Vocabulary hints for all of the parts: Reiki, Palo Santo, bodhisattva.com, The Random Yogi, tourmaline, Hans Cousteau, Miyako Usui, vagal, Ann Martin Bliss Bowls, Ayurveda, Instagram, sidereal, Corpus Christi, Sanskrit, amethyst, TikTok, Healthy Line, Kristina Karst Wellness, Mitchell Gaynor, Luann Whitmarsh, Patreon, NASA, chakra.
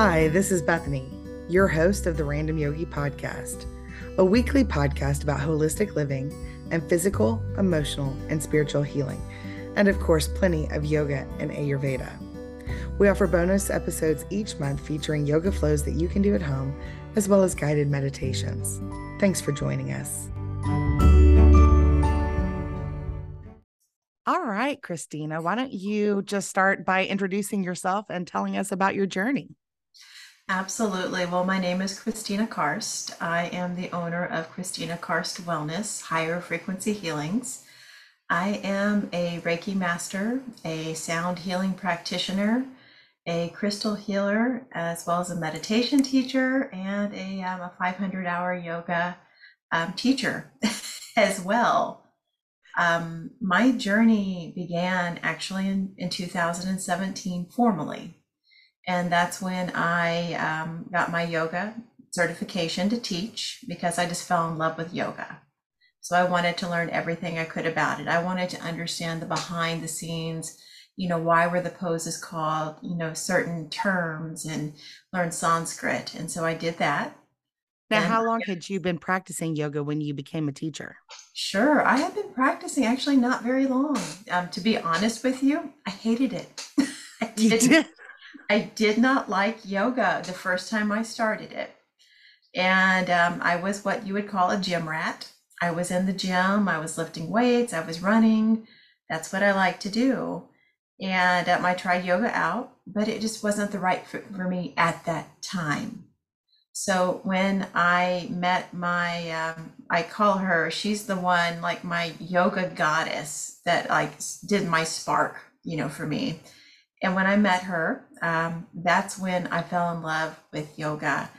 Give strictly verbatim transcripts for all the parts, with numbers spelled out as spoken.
Hi, this is Bethany, your host of the Random Yogi podcast, a weekly podcast about holistic living and physical, emotional, and spiritual healing, and of course, plenty of yoga and Ayurveda. We offer bonus episodes each month featuring yoga flows that you can do at home, as well as guided meditations. Thanks for joining us. All right, Kristina, why don't you just start by introducing yourself and telling us about your journey? Absolutely. Well, my name is Kristina Karst. I am the owner of Kristina Karst Wellness, Higher Frequency Healings. I am a Reiki master, a sound healing practitioner, a crystal healer, as well as a meditation teacher, and a, um, a five hundred hour yoga um, teacher as well. Um, my journey began actually in, in two thousand seventeen formally. And that's when I um, got my yoga certification to teach, because I just fell in love with yoga. So I wanted to learn everything I could about it. I wanted to understand the behind the scenes, you know, why were the poses called, you know, certain terms, and learn Sanskrit. And so I did that. Now, and how long had you been practicing yoga when you became a teacher? Sure. I had been practicing actually not very long. Um, to be honest with you, I hated it. I didn't. You did? I did not like yoga the first time I started it. And um, I was what you would call a gym rat. I was in the gym, I was lifting weights, I was running. That's what I like to do. And um, I tried yoga out, but it just wasn't the right fit for me at that time. So when I met my, um, I call her, she's the one, like my yoga goddess that like did my spark, you know, for me. And when I met her, um, that's when I fell in love with yoga.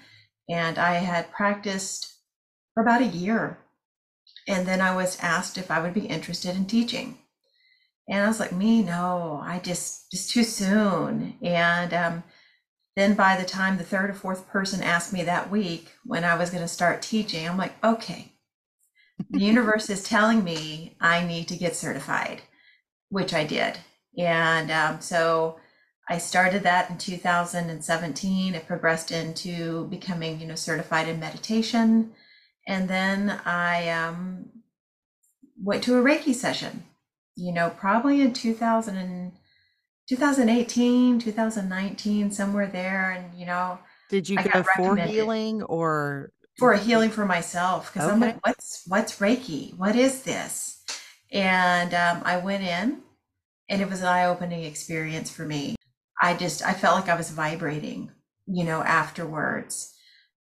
And I had practiced for about a year. And then I was asked if I would be interested in teaching. And I was like, me, no, I just, just too soon. And um, then by the time the third or fourth person asked me that week when I was going to start teaching, I'm like, okay, the universe is telling me I need to get certified, which I did. And um, so I started that in two thousand seventeen. It progressed into becoming, you know, certified in meditation. And then I um, went to a Reiki session, you know, probably in two thousand, twenty eighteen, two thousand nineteen, somewhere there. And, you know, did you go for healing or for a healing for myself? Because okay. I'm like, what's, what's Reiki? What is this? And um, I went in. And it was an eye-opening experience for me. I just, I felt like I was vibrating, you know, afterwards.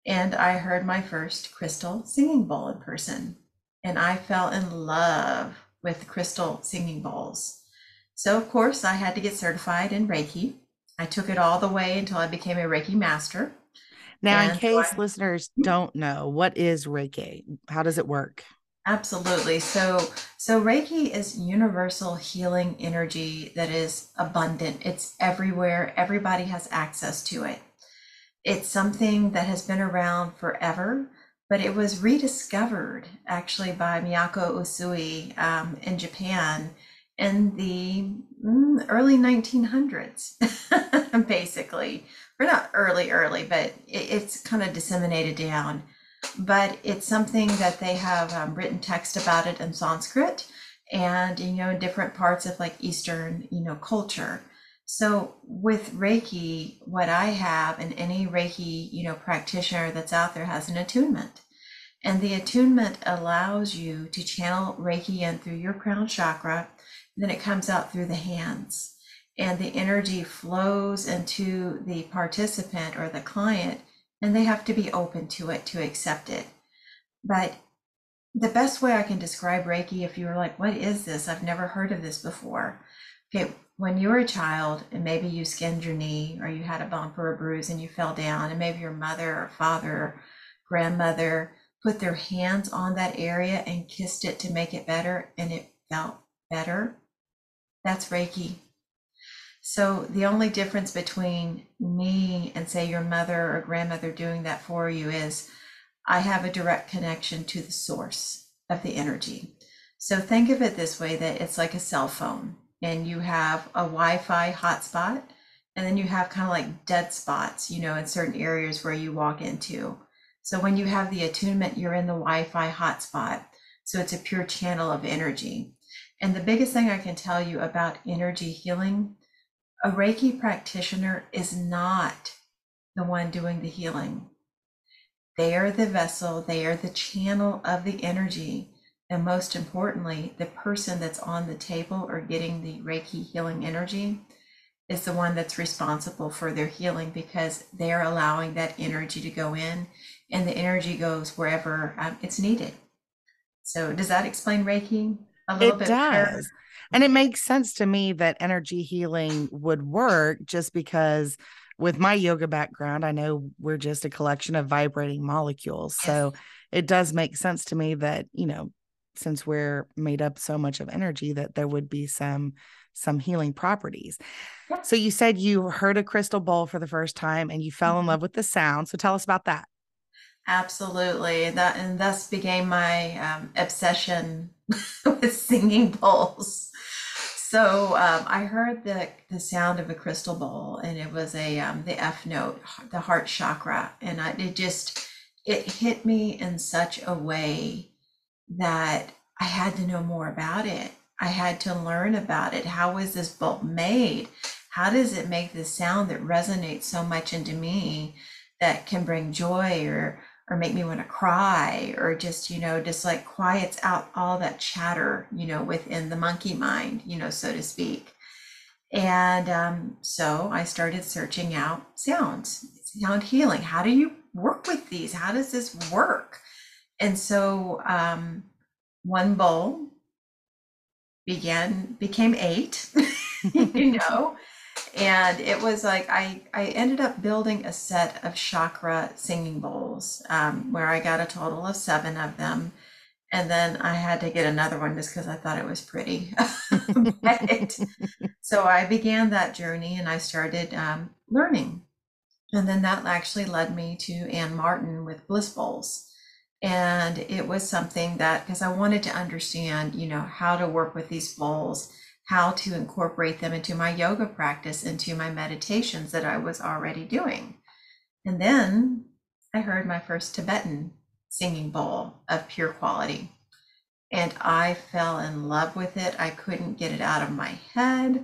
And I heard my first crystal singing bowl in person. And I fell in love with crystal singing bowls. So of course I had to get certified in Reiki. I took it all the way until I became a Reiki master. Now, and in case so I, listeners don't know, what is Reiki? How does it work? Absolutely. So, so Reiki is universal healing energy that is abundant. It's everywhere. Everybody has access to it. It's something that has been around forever, but it was rediscovered actually by Miyako Usui um, in Japan in the mm, early nineteen hundreds, basically. Or not early, early, but it, it's kind of disseminated down. But it's something that they have um, written text about it in Sanskrit and, you know, different parts of like Eastern, you know, culture. So with Reiki, what I have, and any Reiki, you know, practitioner that's out there has an attunement. And the attunement allows you to channel Reiki in through your crown chakra. Then it comes out through the hands, and the energy flows into the participant or the client. And they have to be open to it to accept it. But the best way I can describe Reiki, if you were like, what is this? I've never heard of this before. Okay, when you were a child and maybe you skinned your knee or you had a bump or a bruise and you fell down, and maybe your mother or father or grandmother put their hands on that area and kissed it to make it better, and it felt better. That's Reiki. So the only difference between me and say your mother or grandmother doing that for you is I have a direct connection to the source of the energy. So think of it this way, that it's like a cell phone, and you have a Wi-Fi hotspot, And then you have kind of like dead spots, you know, in certain areas where you walk into. So when you have the attunement, you're in the Wi-Fi hotspot. So it's a pure channel of energy. And the biggest thing I can tell you about energy healing, a Reiki practitioner is not the one doing the healing. They are the vessel, they are the channel of the energy, and most importantly, the person that's on the table or getting the Reiki healing energy is the one that's responsible for their healing, because they're allowing that energy to go in, and the energy goes wherever um, it's needed. So does that explain Reiki a little bit? It does. And it makes sense to me that energy healing would work, just because with my yoga background, I know we're just a collection of vibrating molecules. Yes. So it does make sense to me that, you know, since we're made up so much of energy, that there would be some, some healing properties. Yes. So you said you heard a crystal bowl for the first time and you fell mm-hmm. in love with the sound. So tell us about that. Absolutely. That, and thus began my um, obsession with singing bowls. So um, I heard the, the sound of a crystal bowl, and it was a um, the F note, the heart chakra. And I, it just, it hit me in such a way that I had to know more about it. I had to learn about it. How is this bowl made? How does it make this sound that resonates so much into me, that can bring joy or or make me want to cry, or just, you know, just like quiets out all that chatter, you know, within the monkey mind, you know, so to speak. And um, so I started searching out sounds, sound healing. How do you work with these? How does this work? And so um, one bowl began, became eight, you know, and it was like I, I ended up building a set of chakra singing bowls um, where I got a total of seven of them. And then I had to get another one just because I thought it was pretty. But, so I began that journey, and I started um, learning. And then that actually led me to Ann Martin with Bliss Bowls. And it was something that, because I wanted to understand, you know, how to work with these bowls, how to incorporate them into my yoga practice, into my meditations that I was already doing. And then I heard my first Tibetan singing bowl of pure quality, and I fell in love with it. I couldn't get it out of my head.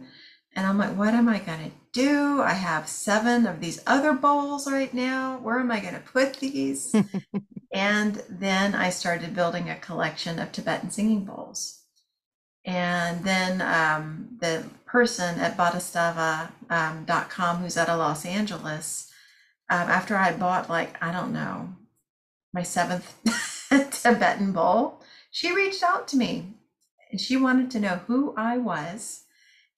And I'm like, what am I gonna do? I have seven of these other bowls right now. Where am I gonna put these? And then I started building a collection of Tibetan singing bowls. And then um, the person at bodhisattva dot com, um, who's out of Los Angeles, um, after I bought, like, I don't know, my seventh Tibetan bowl, she reached out to me, and she wanted to know who I was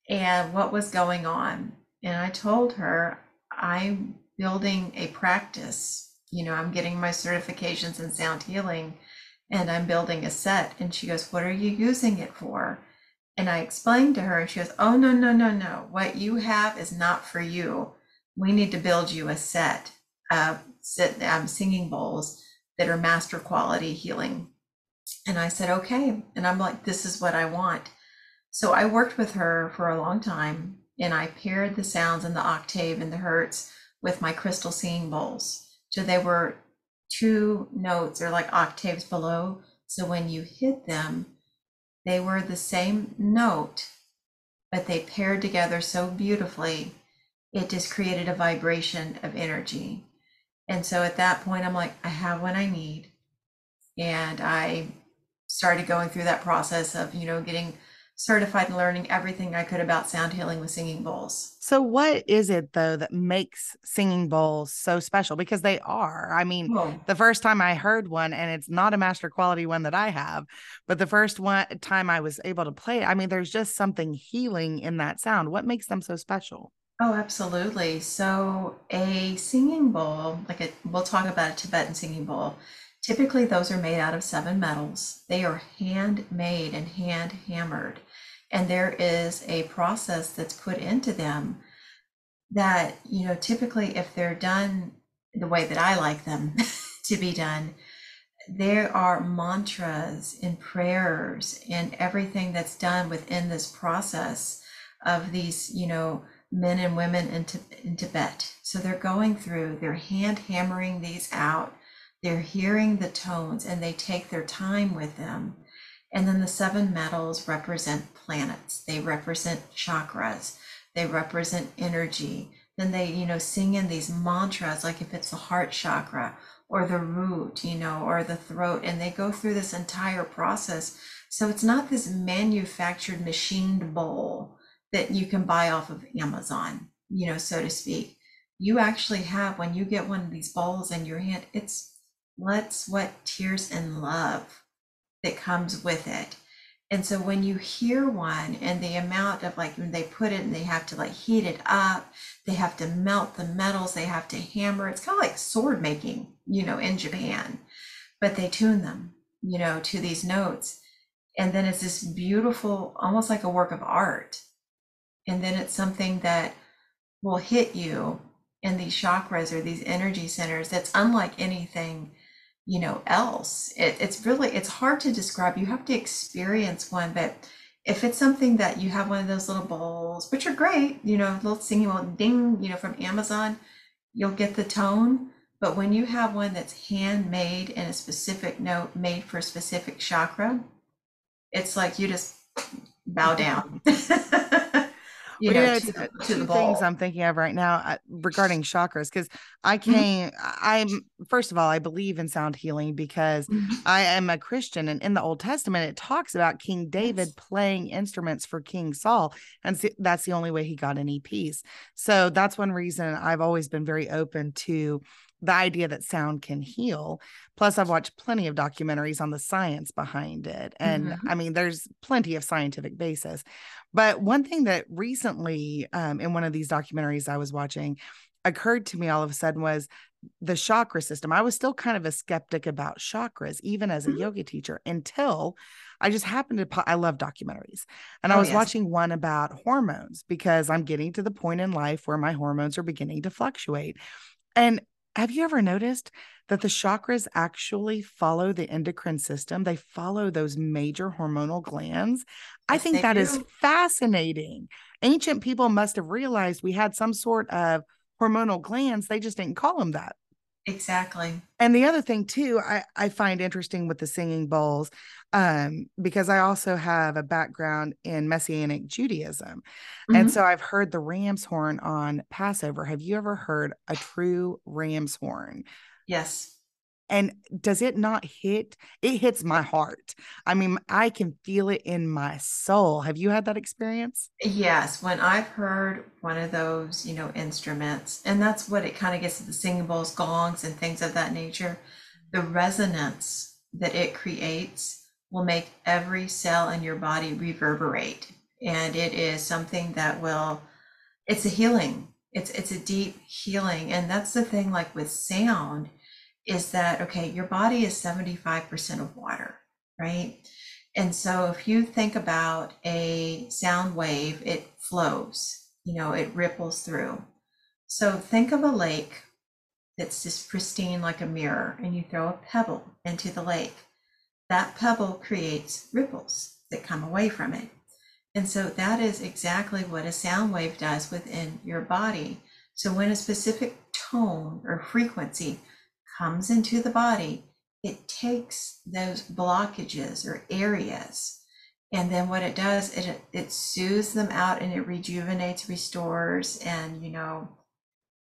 and what was going on. And I told her, I'm building a practice, you know, I'm getting my certifications in sound healing, and I'm building a set. And she goes, what are you using it for? And I explained to her, and she goes, oh, no, no, no, no. What you have is not for you. We need to build you a set of singing bowls that are master quality healing. And I said, okay. And I'm like, this is what I want. So I worked with her for a long time, and I paired the sounds and the octave and the hertz with my crystal singing bowls. So they were two notes, or like octaves below, so when you hit them, they were the same note, but they paired together so beautifully. It just created a vibration of energy. And so at that point, I'm like, I have what I need. And I started going through that process of, you know, getting certified and learning everything I could about sound healing with singing bowls. So what is it, though, that makes singing bowls so special? Because they are. I mean, oh. The first time I heard one, and it's not a master quality one that I have, but the first one time I was able to play it, I mean, there's just something healing in that sound. What makes them so special? Oh, absolutely. So a singing bowl, like a, we'll talk about a Tibetan singing bowl. Typically, those are made out of seven metals. They are handmade and hand hammered. And there is a process that's put into them that, you know, typically if they're done the way that I like them to be done, there are mantras and prayers and everything that's done within this process of these, you know, men and women in, in Tibet. So they're going through, they're hand hammering these out, they're hearing the tones, and they take their time with them. And then the seven metals represent planets, they represent chakras, they represent energy. Then they, you know, sing in these mantras, like if it's the heart chakra or the root, you know, or the throat, and they go through this entire process. So it's not this manufactured, machined bowl that you can buy off of Amazon, you know, so to speak. You actually have, when you get one of these bowls in your hand, it's blood, sweat, tears, and love that comes with it. And so when you hear one, and the amount of, like, when they put it and they have to like heat it up, they have to melt the metals, they have to hammer, it's kind of like sword making, you know, in Japan, but they tune them, you know, to these notes. And then it's this beautiful, almost like a work of art. And then it's something that will hit you in these chakras or these energy centers that's unlike anything, you know, else. It, it's really, it's hard to describe. You have to experience one, but if it's something that you have one of those little bowls, which are great, you know, little singing, little ding, you know, from Amazon, you'll get the tone. But when you have one that's handmade in a specific note, made for a specific chakra, it's like you just bow down. You well, know, yeah, to, to two the things I'm thinking of right now uh, regarding chakras, because I came, mm-hmm. I'm, first of all, I believe in sound healing because mm-hmm. I am a Christian, and in the Old Testament, it talks about King David yes. playing instruments for King Saul. And so that's the only way he got any peace. So that's one reason I've always been very open to the idea that sound can heal. Plus, I've watched plenty of documentaries on the science behind it. And mm-hmm. I mean, there's plenty of scientific basis. But one thing that recently um, in one of these documentaries I was watching occurred to me all of a sudden was the chakra system. I was still kind of a skeptic about chakras, even as a mm-hmm. yoga teacher, until I just happened to, po- I love documentaries. And oh, I was yes. watching one about hormones, because I'm getting to the point in life where my hormones are beginning to fluctuate. And have you ever noticed that the chakras actually follow the endocrine system? They follow those major hormonal glands. I yes, think that do. is fascinating. Ancient people must have realized we had some sort of hormonal glands. They just didn't call them that. Exactly. And the other thing too, I, I find interesting with the singing bowls, um, because I also have a background in Messianic Judaism. Mm-hmm. And so I've heard the ram's horn on Passover. Have you ever heard a true ram's horn? Yes. And does it not hit? It hits my heart. I mean, I can feel it in my soul. Have you had that experience? Yes. When I've heard one of those, you know, instruments, and that's what it kind of gets to, the singing bowls, gongs, and things of that nature, the resonance that it creates will make every cell in your body reverberate. And it is something that will, it's a healing. It's, it's a deep healing. And that's the thing, like with sound, is that, okay, your body is seventy-five percent of water, right? And so if you think about a sound wave, it flows, you know, it ripples through. So think of a lake that's just pristine like a mirror, and you throw a pebble into the lake. That pebble creates ripples that come away from it. And so that is exactly what a sound wave does within your body. So when a specific tone or frequency comes into the body, it takes those blockages or areas, and then what it does, it it soothes them out, and it rejuvenates, restores, and, you know,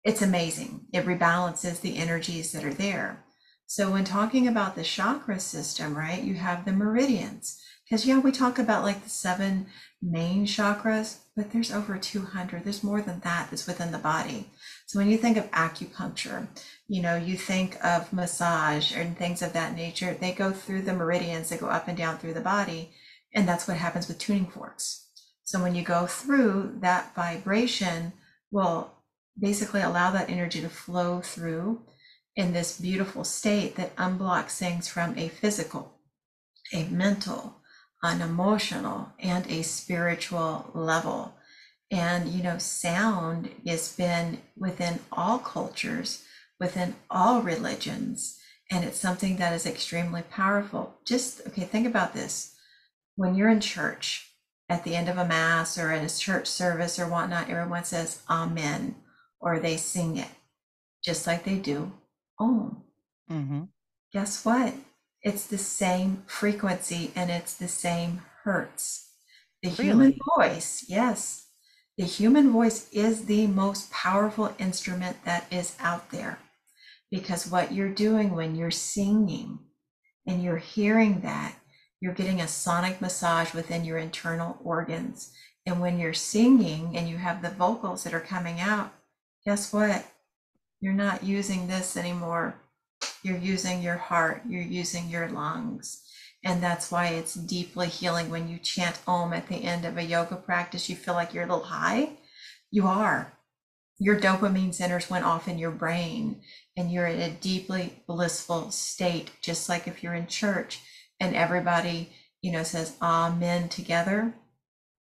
it's amazing. It rebalances the energies that are there. So when talking about the chakra system, right, you have the meridians, because yeah, we talk about like the seven main chakras, but there's over two hundred, there's more than that that's within the body. So when you think of acupuncture, you know, you think of massage and things of that nature, they go through the meridians that go up and down through the body. And that's what happens with tuning forks. So when you go through, that vibration will basically allow that energy to flow through in this beautiful state that unblocks things from a physical, a mental, an emotional, and a spiritual level. And, you know, sound has been within all cultures, within all religions, and it's something that is extremely powerful. Just, okay, think about this. When you're in church, at the end of a mass or at a church service or whatnot, everyone says amen, or they sing it just like they do om. Mm-hmm. Guess what? It's the same frequency and it's the same hertz. The really? Human voice, yes. The human voice is the most powerful instrument that is out there, because what you're doing when you're singing and you're hearing that, you're getting a sonic massage within your internal organs. And when you're singing and you have the vocals that are coming out, guess what? You're not using this anymore. You're using your heart, you're using your lungs. And that's why it's deeply healing. When you chant om at the end of a yoga practice, you feel like you're a little high. You are. Your dopamine centers went off in your brain and you're in a deeply blissful state, just like if you're in church and everybody, you know, says amen together.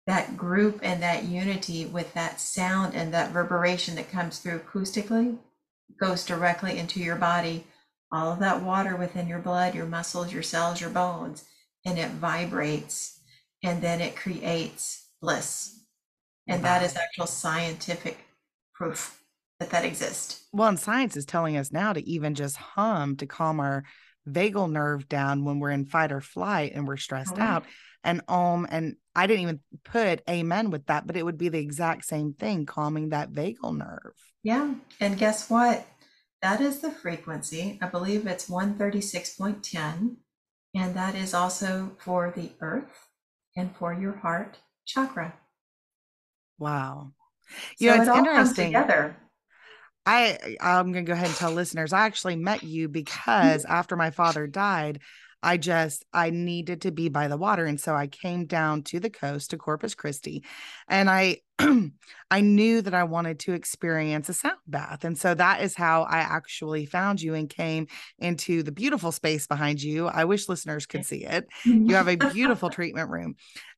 That group and that unity with that sound and that reverberation that comes through acoustically goes directly into your body. All of that water within your blood, your muscles, your cells, your bones, and it vibrates, and then it creates bliss. And wow. That is actual scientific proof that that exists. Well, and science is telling us now to even just hum to calm our vagal nerve down when we're in fight or flight and we're stressed oh. out. And om, and I didn't even put amen with that, but it would be the exact same thing, calming that vagal nerve. Yeah. And guess what? That is the frequency. I believe it's one thirty-six point ten. And that is also for the earth and for your heart chakra. Wow. You so know, it's it all interesting. Comes together. I, I'm going to go ahead and tell listeners, I actually met you because after my father died, I just, I needed to be by the water. And so I came down to the coast to Corpus Christi, and I, I knew that I wanted to experience a sound bath. And so that is how I actually found you and came into the beautiful space behind you. I wish listeners could see it. You have a beautiful treatment room.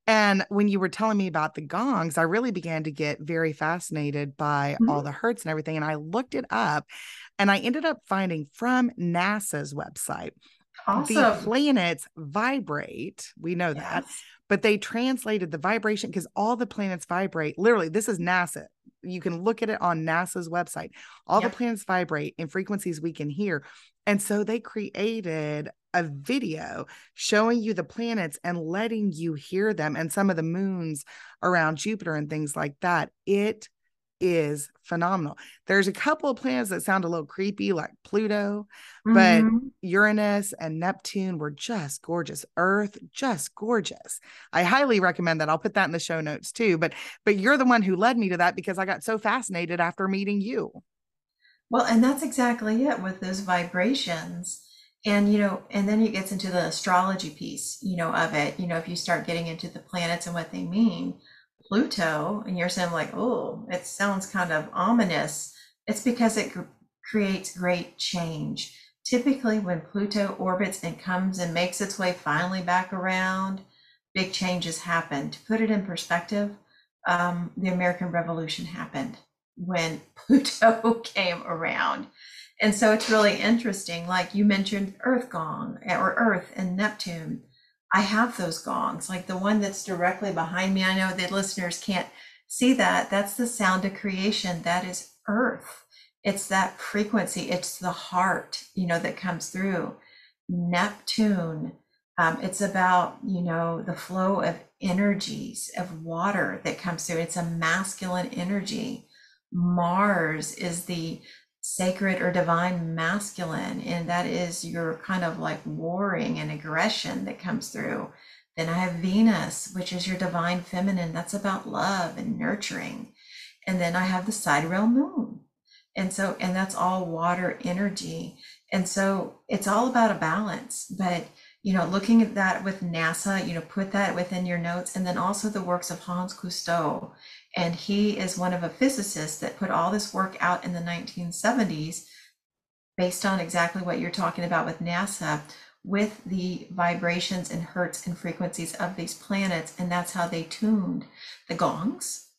And when you were telling me about the gongs, I really began to get very fascinated by mm-hmm. all the hertz and everything. And I looked it up, and I ended up finding from NASA's website. Awesome. The planets vibrate. We know yes. that, but they translated the vibration because all the planets vibrate. Literally, this is NASA. You can look at it on NASA's website. All yep. the planets vibrate in frequencies we can hear. And so they created a video showing you the planets and letting you hear them, and some of the moons around Jupiter and things like that. It is phenomenal. There's a couple of planets that sound a little creepy, like Pluto, but mm-hmm. Uranus and Neptune were just gorgeous. Earth, just gorgeous. I highly recommend that. I'll put that in the show notes too, but, but you're the one who led me to that because I got so fascinated after meeting you. Well, and that's exactly it with those vibrations. And, you know, and then it gets into the astrology piece, you know, of it, you know, if you start getting into the planets and what they mean. Pluto, and you're saying like, oh, it sounds kind of ominous. It's because it cr- creates great change. Typically when Pluto orbits and comes and makes its way finally back around, big changes happen. To put it in perspective, um, the American Revolution happened when Pluto came around. And so it's really interesting. Like you mentioned Earth Gong or Earth and Neptune. I have those gongs, like the one that's directly behind me. I know that listeners can't see that. That's the sound of creation. That is earth. It's that frequency. It's the heart, you know, that comes through. Neptune, um, it's about, you know, the flow of energies, of water that comes through. It's a masculine energy. Mars is the sacred or divine masculine, and that is your kind of like warring and aggression that comes through. Then I have Venus, which is your divine feminine. That's about love and nurturing. And then I have the sidereal moon, and so and that's all water energy. And so it's all about a balance. But you know, looking at that with NASA, you know, put that within your notes. And then also the works of Hans Cousteau. And he is one of a physicists that put all this work out in the nineteen seventies, based on exactly what you're talking about with NASA, with the vibrations and hertz and frequencies of these planets. And that's how they tuned the gongs.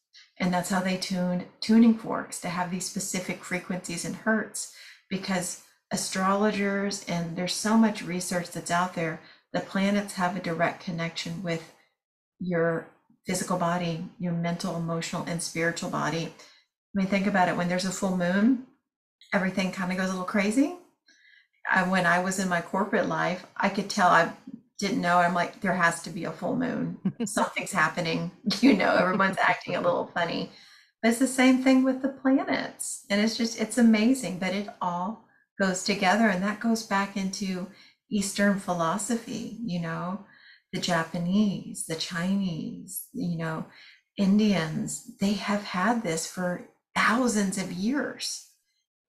And that's how they tuned tuning forks to have these specific frequencies and hertz, because astrologers, and there's so much research that's out there, the planets have a direct connection with your physical body, your mental, emotional, and spiritual body. I mean, think about it. When there's a full moon, everything kind of goes a little crazy. I, when I was in my corporate life, I could tell I didn't know. I'm like, there has to be a full moon. Something's happening. You know, everyone's acting a little funny. But it's the same thing with the planets. And it's just, it's amazing, but it all goes together. And that goes back into Eastern philosophy, you know, the Japanese, the Chinese, you know, Indians, they have had this for thousands of years.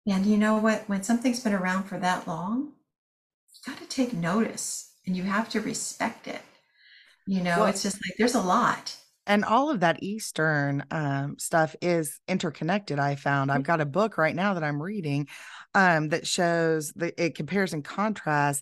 And you know what, when something's been around for that long, you got to take notice and you have to respect it. You know, well, it's just like, there's a lot. And all of that Eastern um, stuff is interconnected, I found. I've got a book right now that I'm reading um, that shows that it compares and contrasts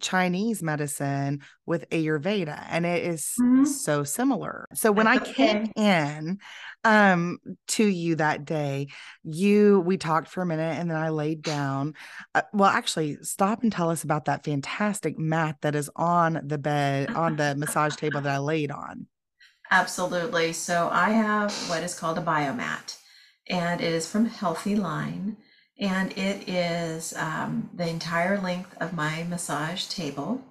Chinese medicine with Ayurveda, and it is mm-hmm. so similar. So when That's I came okay. in um to you that day, you we talked for a minute and then I laid down. Uh, well, actually, stop and tell us about that fantastic mat that is on the bed, on the massage table that I laid on. Absolutely. So I have what is called a BioMat, and it is from Healthy Line. And it is um, the entire length of my massage table.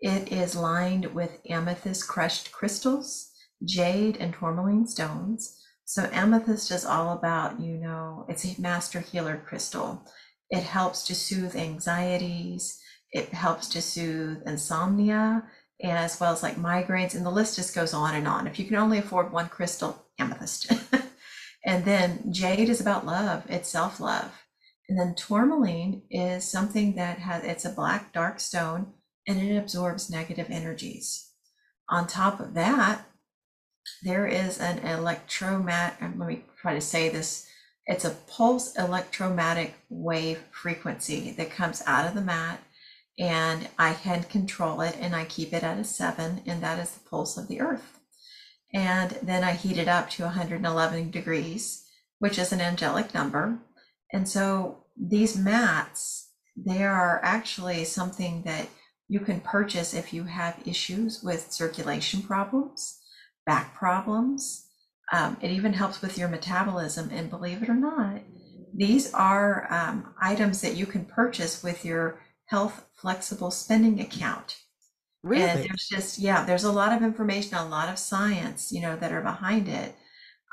It is lined with amethyst crushed crystals, jade, and tourmaline stones. So amethyst is all about, you know, it's a master healer crystal. It helps to soothe anxieties. It helps to soothe insomnia, as well as like migraines. And the list just goes on and on. If you can only afford one crystal, amethyst. And then jade is about love. It's self-love. And then tourmaline is something that has, it's a black dark stone, and it absorbs negative energies. On top of that, there is an electromagnetic, let me try to say this, it's a pulse electromagnetic wave frequency that comes out of the mat, and I can control it, and I keep it at a seven, and that is the pulse of the earth. And then I heat it up to one hundred eleven degrees, which is an angelic number. And so these mats, they are actually something that you can purchase if you have issues with circulation problems, back problems. Um, it even helps with your metabolism. And believe it or not, these are um, items that you can purchase with your health flexible spending account. Really? And there's just, yeah, there's a lot of information, a lot of science, you know, that are behind it.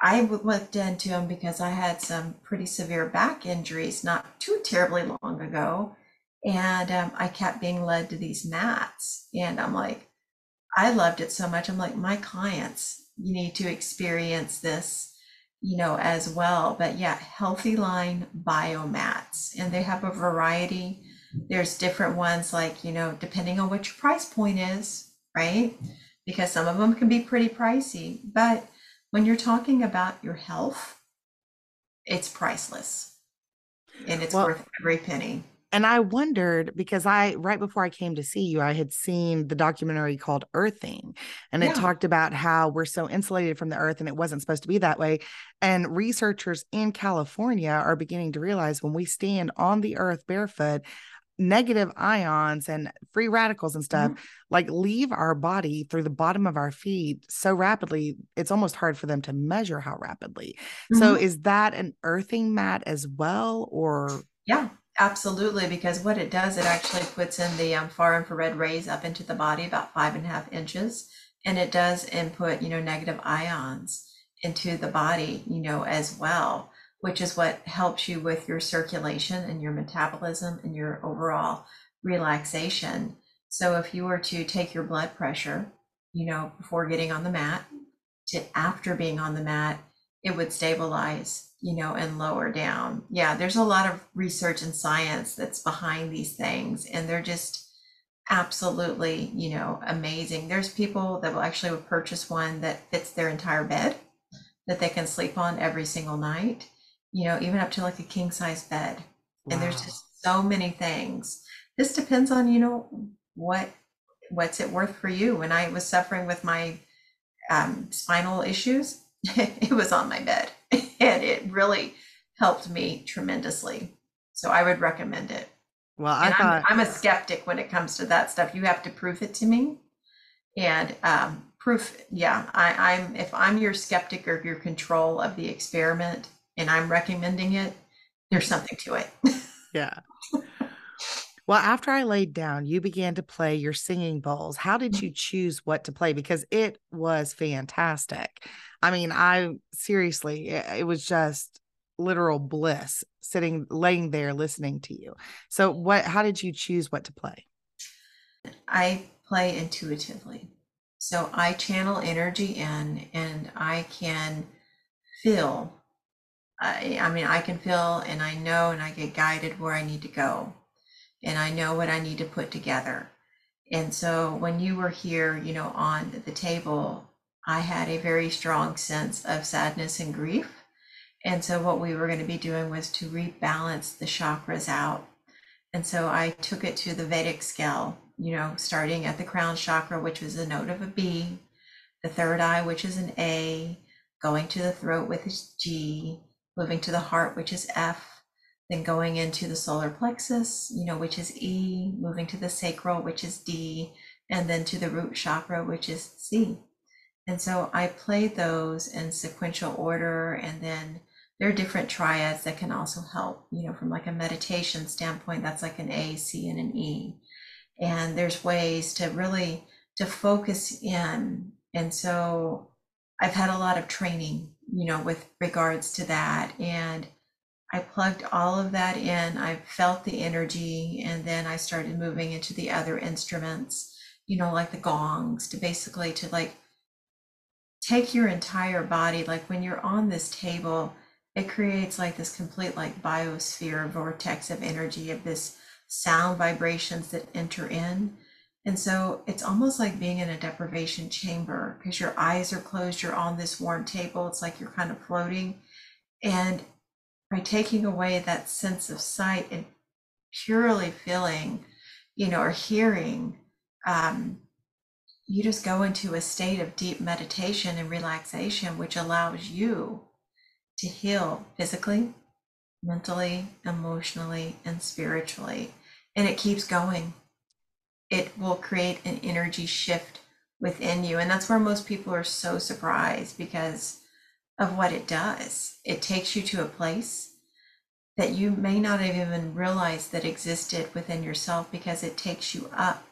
I looked into them because I had some pretty severe back injuries not too terribly long ago, and um, I kept being led to these mats, and I'm like, I loved it so much. I'm like, my clients, you need to experience this, you know, as well. But yeah, Healthy Line BioMats, and they have a variety. There's different ones, like, you know, depending on what your price point is, right? Because some of them can be pretty pricey, but when you're talking about your health, it's priceless, and it's well, worth every penny. And I wondered, because I, right before I came to see you, I had seen the documentary called Earthing, and yeah. it talked about how we're so insulated from the earth, and it wasn't supposed to be that way. And researchers in California are beginning to realize when we stand on the earth barefoot, negative ions and free radicals and stuff mm-hmm. like leave our body through the bottom of our feet so rapidly, it's almost hard for them to measure how rapidly. Mm-hmm. So is that an earthing mat as well? Or yeah, absolutely. Because what it does, it actually puts in the um, far infrared rays up into the body about five and a half inches. And it does input, you know, negative ions into the body, you know, as well, which is what helps you with your circulation and your metabolism and your overall relaxation. So if you were to take your blood pressure, you know, before getting on the mat to after being on the mat, it would stabilize, you know, and lower down. Yeah, there's a lot of research and science that's behind these things, and they're just absolutely, you know, amazing. There's people that will actually would purchase one that fits their entire bed that they can sleep on every single night, you know, even up to like a king size bed. Wow. And there's just so many things. This depends on, you know, what, what's it worth for you. When I was suffering with my um, spinal issues, it was on my bed, and it really helped me tremendously. So I would recommend it. Well, I thought- I'm, I'm a skeptic when it comes to that stuff. You have to prove it to me. And um, Proof. Yeah. I, I'm, if I'm your skeptic or your control of the experiment and I'm recommending it, there's something to it. Yeah. Well, after I laid down, you began to play your singing bowls. How did you choose what to play? Because it was fantastic. I mean, I seriously, it, it was just literal bliss sitting, laying there, listening to you. So what, how did you choose what to play? I play intuitively. So I channel energy in, and I can feel, I, I mean, I can feel, and I know, and I get guided where I need to go. And I know what I need to put together. And so when you were here, you know, on the table, I had a very strong sense of sadness and grief. And so what we were going to be doing was to rebalance the chakras out. And so I took it to the Vedic scale, you know, starting at the crown chakra, which was the note of a B, the third eye, which is an A, going to the throat, which is G, moving to the heart, which is F, then going into the solar plexus, you know, which is E, moving to the sacral, which is D, and then to the root chakra, which is C. And so I played those in sequential order, and then there are different triads that can also help, you know, from like a meditation standpoint, that's like an A, C, and an E. And there's ways to really to focus in. And so I've had a lot of training, you know, with regards to that. And I plugged all of that in, I felt the energy, and then I started moving into the other instruments, you know, like the gongs, to basically to like take your entire body. Like when you're on this table, it creates like this complete like biosphere vortex of energy of this sound vibrations that enter in. And so it's almost like being in a deprivation chamber because your eyes are closed, you're on this warm table, it's like you're kind of floating. And by taking away that sense of sight and purely feeling, you know, or hearing, um, you just go into a state of deep meditation and relaxation, which allows you to heal physically, mentally, emotionally, and spiritually. And it keeps going. It will create an energy shift within you. And that's where most people are so surprised because of what it does. It takes you to a place that you may not have even realized that existed within yourself because it takes you up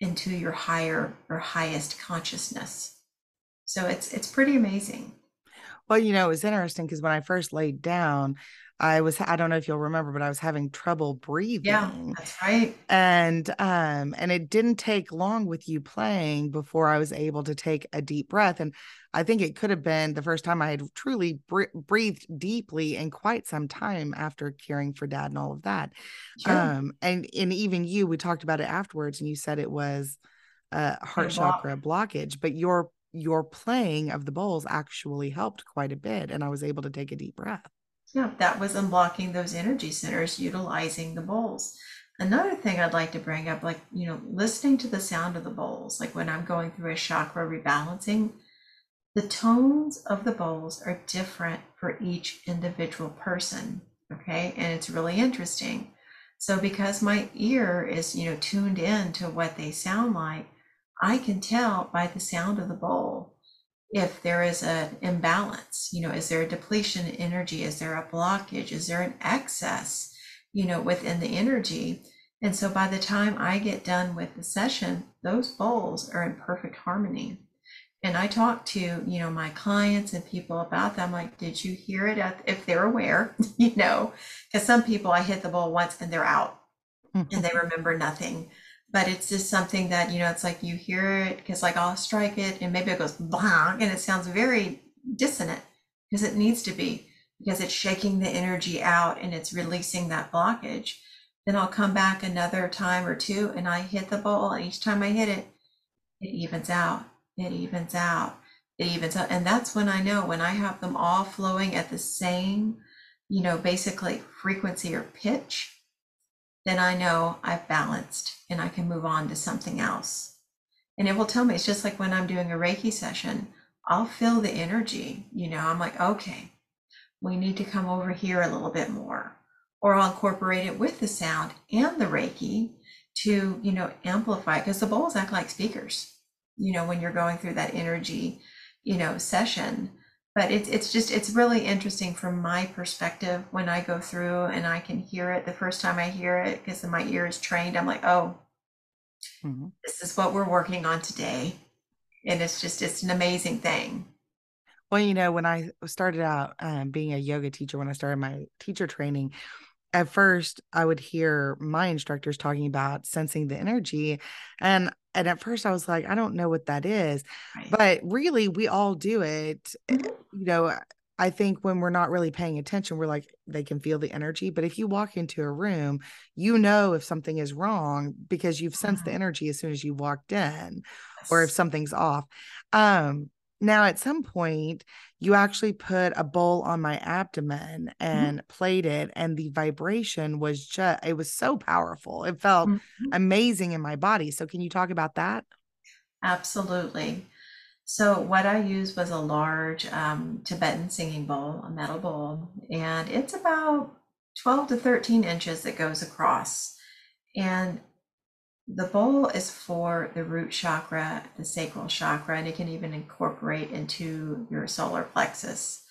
into your higher or highest consciousness. So it's it's pretty amazing. Well, you know, it's interesting because when I first laid down, I was, I don't know if you'll remember, but I was having trouble breathing. Yeah, that's right. And, um, and it didn't take long with you playing before I was able to take a deep breath. And I think it could have been the first time I had truly br- breathed deeply in quite some time after caring for Dad and all of that. Sure. Um, and, and even you, we talked about it afterwards and you said it was a heart chakra blockage, but your, your playing of the bowls actually helped quite a bit. And I was able to take a deep breath. Yeah, that was unblocking those energy centers, utilizing the bowls. Another thing I'd like to bring up, like, you know, listening to the sound of the bowls, like when I'm going through a chakra rebalancing, the tones of the bowls are different for each individual person. Okay. And it's really interesting. So because my ear is, you know, tuned in to what they sound like, I can tell by the sound of the bowl. If there is an imbalance, you know, is there a depletion in energy? Is there a blockage? Is there an excess, you know, within the energy? And so by the time I get done with the session, those bowls are in perfect harmony. And I talk to, you know, my clients and people about that. I'm like, did you hear it? If they're aware, you know, because some people I hit the bowl once and they're out mm-hmm. and they remember nothing. But it's just something that, you know, it's like you hear it because like I'll strike it and maybe it goes bang and it sounds very dissonant because it needs to be because it's shaking the energy out and it's releasing that blockage. Then I'll come back another time or two and I hit the bowl, and each time I hit it, it evens out, it evens out, it evens out. And that's when I know when I have them all flowing at the same, you know, basically frequency or pitch, then I know I've balanced and I can move on to something else. And it will tell me, it's just like when I'm doing a Reiki session, I'll feel the energy, you know, I'm like, okay, we need to come over here a little bit more, or I'll incorporate it with the sound and the Reiki to, you know, amplify, because the bowls act like speakers. you know, when you're going through that energy, you know, session. But it's it's just, it's really interesting from my perspective when I go through and I can hear it the first time I hear it, because my ear is trained. I'm like, oh, mm-hmm. this is what we're working on today. And it's just, it's an amazing thing. Well, you know, when I started out um, being a yoga teacher, when I started my teacher training, at first I would hear my instructors talking about sensing the energy. And and at first I was like, I don't know what that is, right. But really we all do it. Mm-hmm. You know, I think when we're not really paying attention, we're like, they can feel the energy. But if you walk into a room, you know, if something is wrong because you've sensed mm-hmm. the energy as soon as you walked in, yes. or if something's off. Um, Now, at some point, you actually put a bowl on my abdomen and mm-hmm. played it. And the vibration was just, it was so powerful. It felt mm-hmm. amazing in my body. So can you talk about that? Absolutely. So what I used was a large um, Tibetan singing bowl, a metal bowl, and it's about twelve to thirteen inches that goes across. And the bowl is for the root chakra, the sacral chakra, and it can even incorporate into your solar plexus.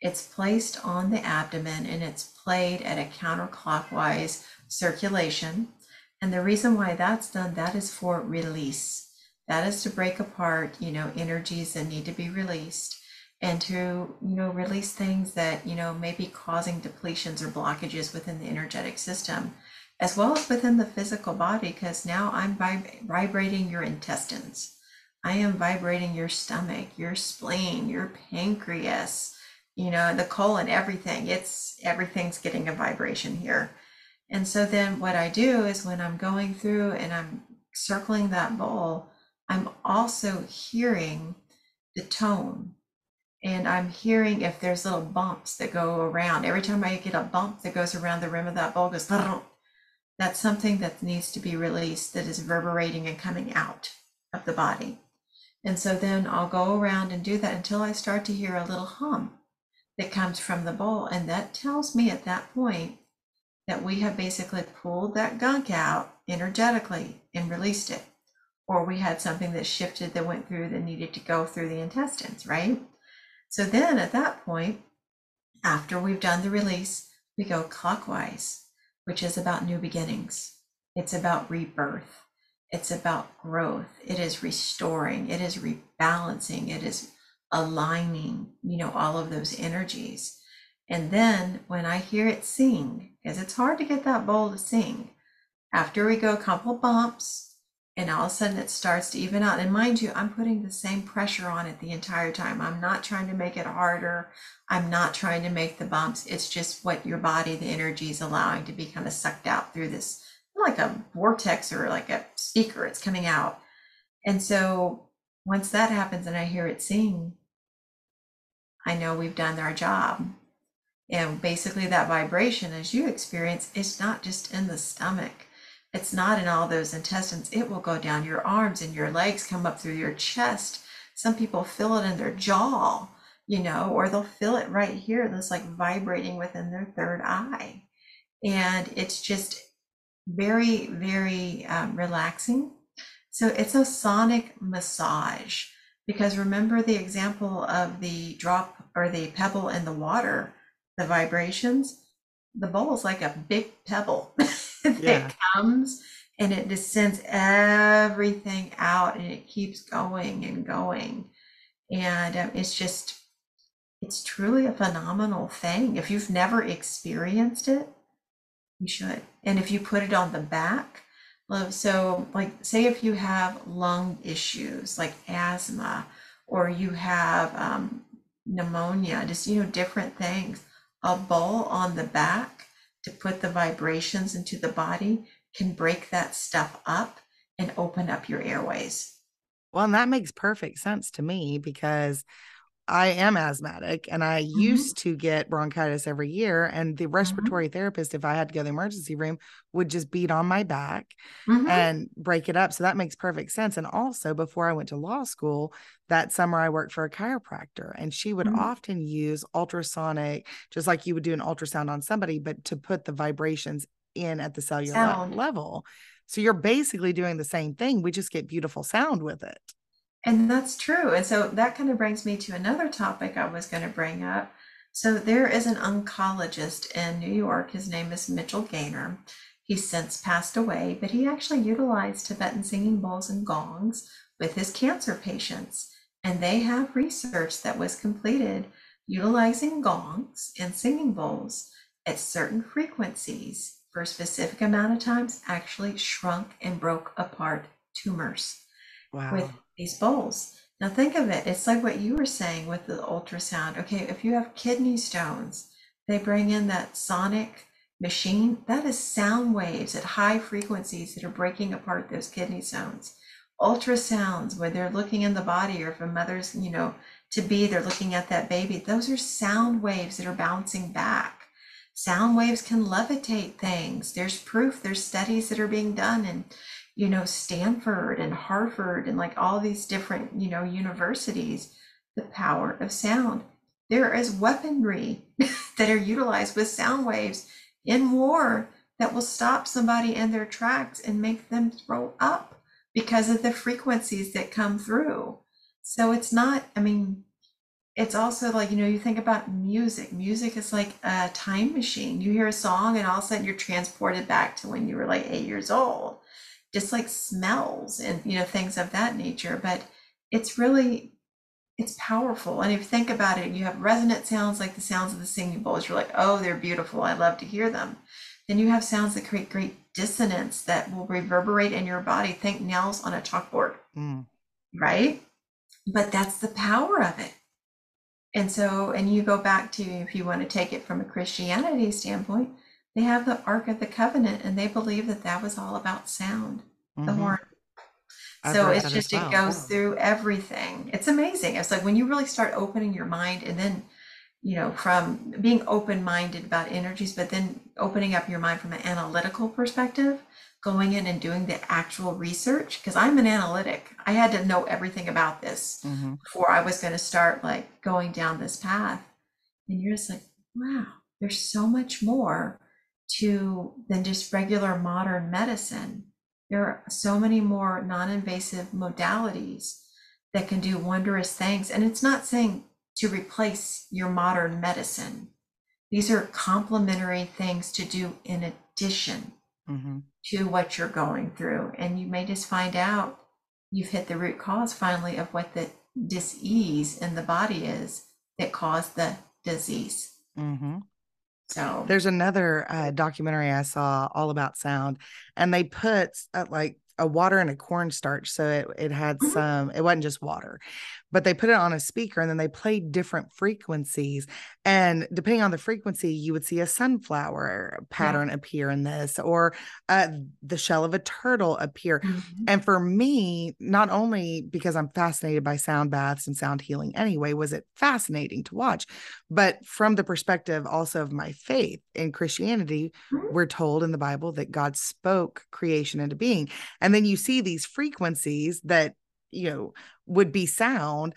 It's placed on the abdomen and it's played at a counterclockwise circulation. And the reason why that's done, that is for release. That is to break apart, you know, energies that need to be released, and to, you know, release things that, you know, may be causing depletions or blockages within the energetic system, as well as within the physical body, because now I'm vib- vibrating your intestines. I am vibrating your stomach, your spleen, your pancreas, you know, the colon, everything. It's, everything's getting a vibration here. And so then what I do is when I'm going through and I'm circling that bowl, I'm also hearing the tone. And I'm hearing if there's little bumps that go around. Every time I get a bump that goes around the rim of that bowl, goes, that's something that needs to be released, that is reverberating and coming out of the body. And so then I'll go around and do that until I start to hear a little hum that comes from the bowl. And that tells me at that point that we have basically pulled that gunk out energetically and released it. Or we had something that shifted, that went through, that needed to go through the intestines, right? So then at that point, after we've done the release, we go clockwise, which is about new beginnings. It's about rebirth. It's about growth. It is restoring. It is rebalancing. It is aligning, you know, all of those energies. And then when I hear it sing, because it's hard to get that bowl to sing, after we go a couple bumps, and all of a sudden it starts to even out. And mind you, I'm putting the same pressure on it the entire time. I'm not trying to make it harder. I'm not trying to make the bumps. It's just what your body, the energy is allowing to be kind of sucked out through this, like a vortex or like a speaker. It's coming out. And so once that happens and I hear it sing, I know we've done our job. And basically that vibration, as you experience, it's not just in the stomach. It's not in all those intestines. It will go down your arms and your legs, come up through your chest. Some people feel it in their jaw, you know, or they'll feel it right here. That's like vibrating within their third eye. And it's just very, very um, relaxing. So it's a sonic massage, because remember the example of the drop or the pebble in the water, the vibrations, the bowl is like a big pebble. That yeah. comes and it just sends everything out, and it keeps going and going. And um, it's just, it's truly a phenomenal thing. If you've never experienced it, you should. And if you put it on the back, so like, say if you have lung issues like asthma, or you have um, pneumonia, just, you know, different things, a bowl on the back to put the vibrations into the body can break that stuff up and open up your airways. Well, and that makes perfect sense to me, because I am asthmatic and I mm-hmm. used to get bronchitis every year. And the respiratory mm-hmm. therapist, if I had to go to the emergency room, would just beat on my back mm-hmm. and break it up. So that makes perfect sense. And also, before I went to law school, that summer I worked for a chiropractor, and she would mm-hmm. often use ultrasonic, just like you would do an ultrasound on somebody, but to put the vibrations in at the cellular sound level. So you're basically doing the same thing. We just get beautiful sound with it. And that's true. And so that kind of brings me to another topic I was going to bring up. So there is an oncologist in New York. His name is Mitchell Gaynor. He's since passed away, but he actually utilized Tibetan singing bowls and gongs with his cancer patients. And they have research that was completed utilizing gongs and singing bowls at certain frequencies for a specific amount of times actually shrunk and broke apart tumors. Wow. With these bowls. Now think of it, it's like what you were saying with the ultrasound. Okay, if you have kidney stones, they bring in that sonic machine. That is sound waves at high frequencies that are breaking apart those kidney stones. Ultrasounds, where they're looking in the body, or if a mother's, you know, to be, they're looking at that baby. Those are sound waves that are bouncing back. Sound waves can levitate things. There's proof, there's studies that are being done in, you know, Stanford and Harvard and like all these different, you know, universities, the power of sound. There is weaponry that are utilized with sound waves in war that will stop somebody in their tracks and make them throw up because of the frequencies that come through. So it's not, I mean, it's also like, you know, you think about music. Music is like a time machine. You hear a song and all of a sudden you're transported back to when you were like eight years old. Just like smells and, you know, things of that nature. But it's really, it's powerful. And if you think about it, you have resonant sounds like the sounds of the singing bowls. You're like, oh, they're beautiful. I love to hear them. Then you have sounds that create great dissonance that will reverberate in your body. Think nails on a chalkboard, mm. right? But that's the power of it. And so, and you go back to, if you want to take it from a Christianity standpoint, they have the Ark of the Covenant, and they believe that that was all about sound, mm-hmm. the horn. I've so it's just, well. it goes wow. through everything. It's amazing. It's like when you really start opening your mind, and then, you know, from being open-minded about energies, but then opening up your mind from an analytical perspective, going in and doing the actual research, because I'm an analytic. I had to know everything about this mm-hmm. before I was going to start like going down this path. And you're just like, wow, there's so much more to than just regular modern medicine. There are so many more non-invasive modalities that can do wondrous things. And it's not saying to replace your modern medicine. These are complementary things to do in addition mm-hmm. to what you're going through. And you may just find out you've hit the root cause finally of what the dis-ease in the body is that caused the disease. Mm-hmm. So there's another uh, documentary I saw all about sound, and they put uh, like a water and a cornstarch. So it, it had mm-hmm. some, it wasn't just water, but they put it on a speaker, and then they played different frequencies. And depending on the frequency, you would see a sunflower pattern yeah. appear in this, or uh, the shell of a turtle appear. Mm-hmm. And for me, not only because I'm fascinated by sound baths and sound healing anyway, was it fascinating to watch, but from the perspective also of my faith in Christianity, mm-hmm. we're told in the Bible that God spoke creation into being. And then you see these frequencies that, you know, would be sound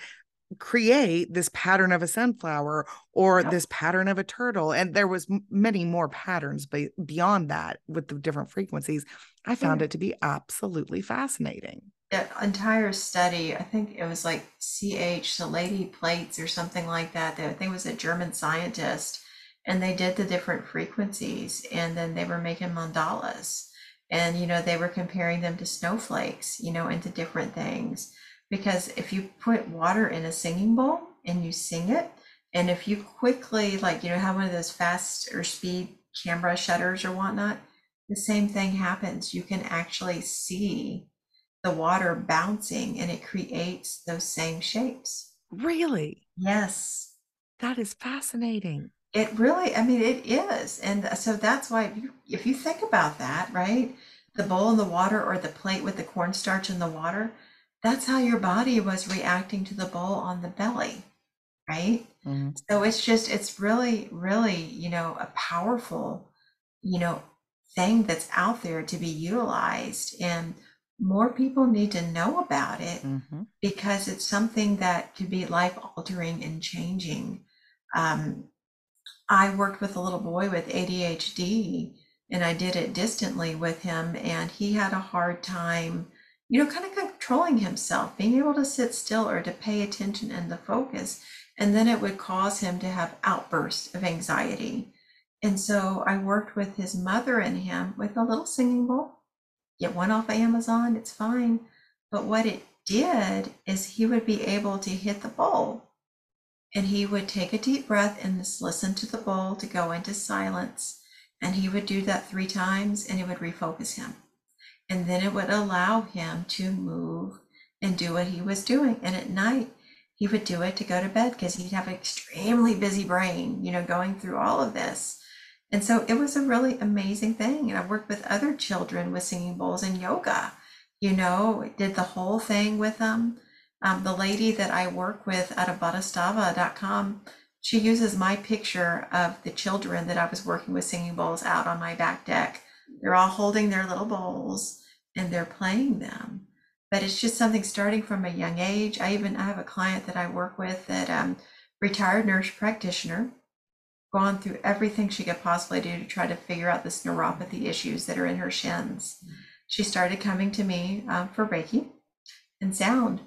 create this pattern of a sunflower or yep. this pattern of a turtle. And there was m- many more patterns be- beyond that with the different frequencies. I found yeah. it to be absolutely fascinating. That entire study, I think it was like C H Salady plates or something like that. I think it was a German scientist, and they did the different frequencies, and then they were making mandalas. And, you know, they were comparing them to snowflakes, you know, into different things, because if you put water in a singing bowl and you sing it, and if you quickly, like, you know, have one of those fast or speed camera shutters or whatnot, the same thing happens. You can actually see the water bouncing, and it creates those same shapes. Really? Yes. That is fascinating. It really, I mean, it is. And so that's why if you, if you think about that, right, the bowl in the water or the plate with the cornstarch in the water, that's how your body was reacting to the bowl on the belly, right? Mm-hmm. So it's just, it's really, really, you know, a powerful, you know, thing that's out there to be utilized. And more people need to know about it mm-hmm. because it's something that could be life altering and changing. Um, I worked with a little boy with A D H D, and I did it distantly with him, and he had a hard time you know, kind of controlling himself, being able to sit still or to pay attention and to focus. And then it would cause him to have outbursts of anxiety. And so I worked with his mother and him with a little singing bowl. Get one off Amazon, it's fine. But what it did is he would be able to hit the bowl and he would take a deep breath and just listen to the bowl to go into silence. And he would do that three times and it would refocus him. And then it would allow him to move and do what he was doing. And at night, he would do it to go to bed because he'd have an extremely busy brain, you know, going through all of this. And so it was a really amazing thing. And I worked with other children with singing bowls and yoga, you know, did the whole thing with them. Um, the lady that I work with out of bodhisattva dot com, she uses my picture of the children that I was working with singing bowls out on my back deck. They're all holding their little bowls and they're playing them. But it's just something starting from a young age. I even I have a client that I work with that um, retired nurse practitioner, gone through everything she could possibly do to try to figure out this neuropathy issues that are in her shins. She started coming to me um, for Reiki and sound.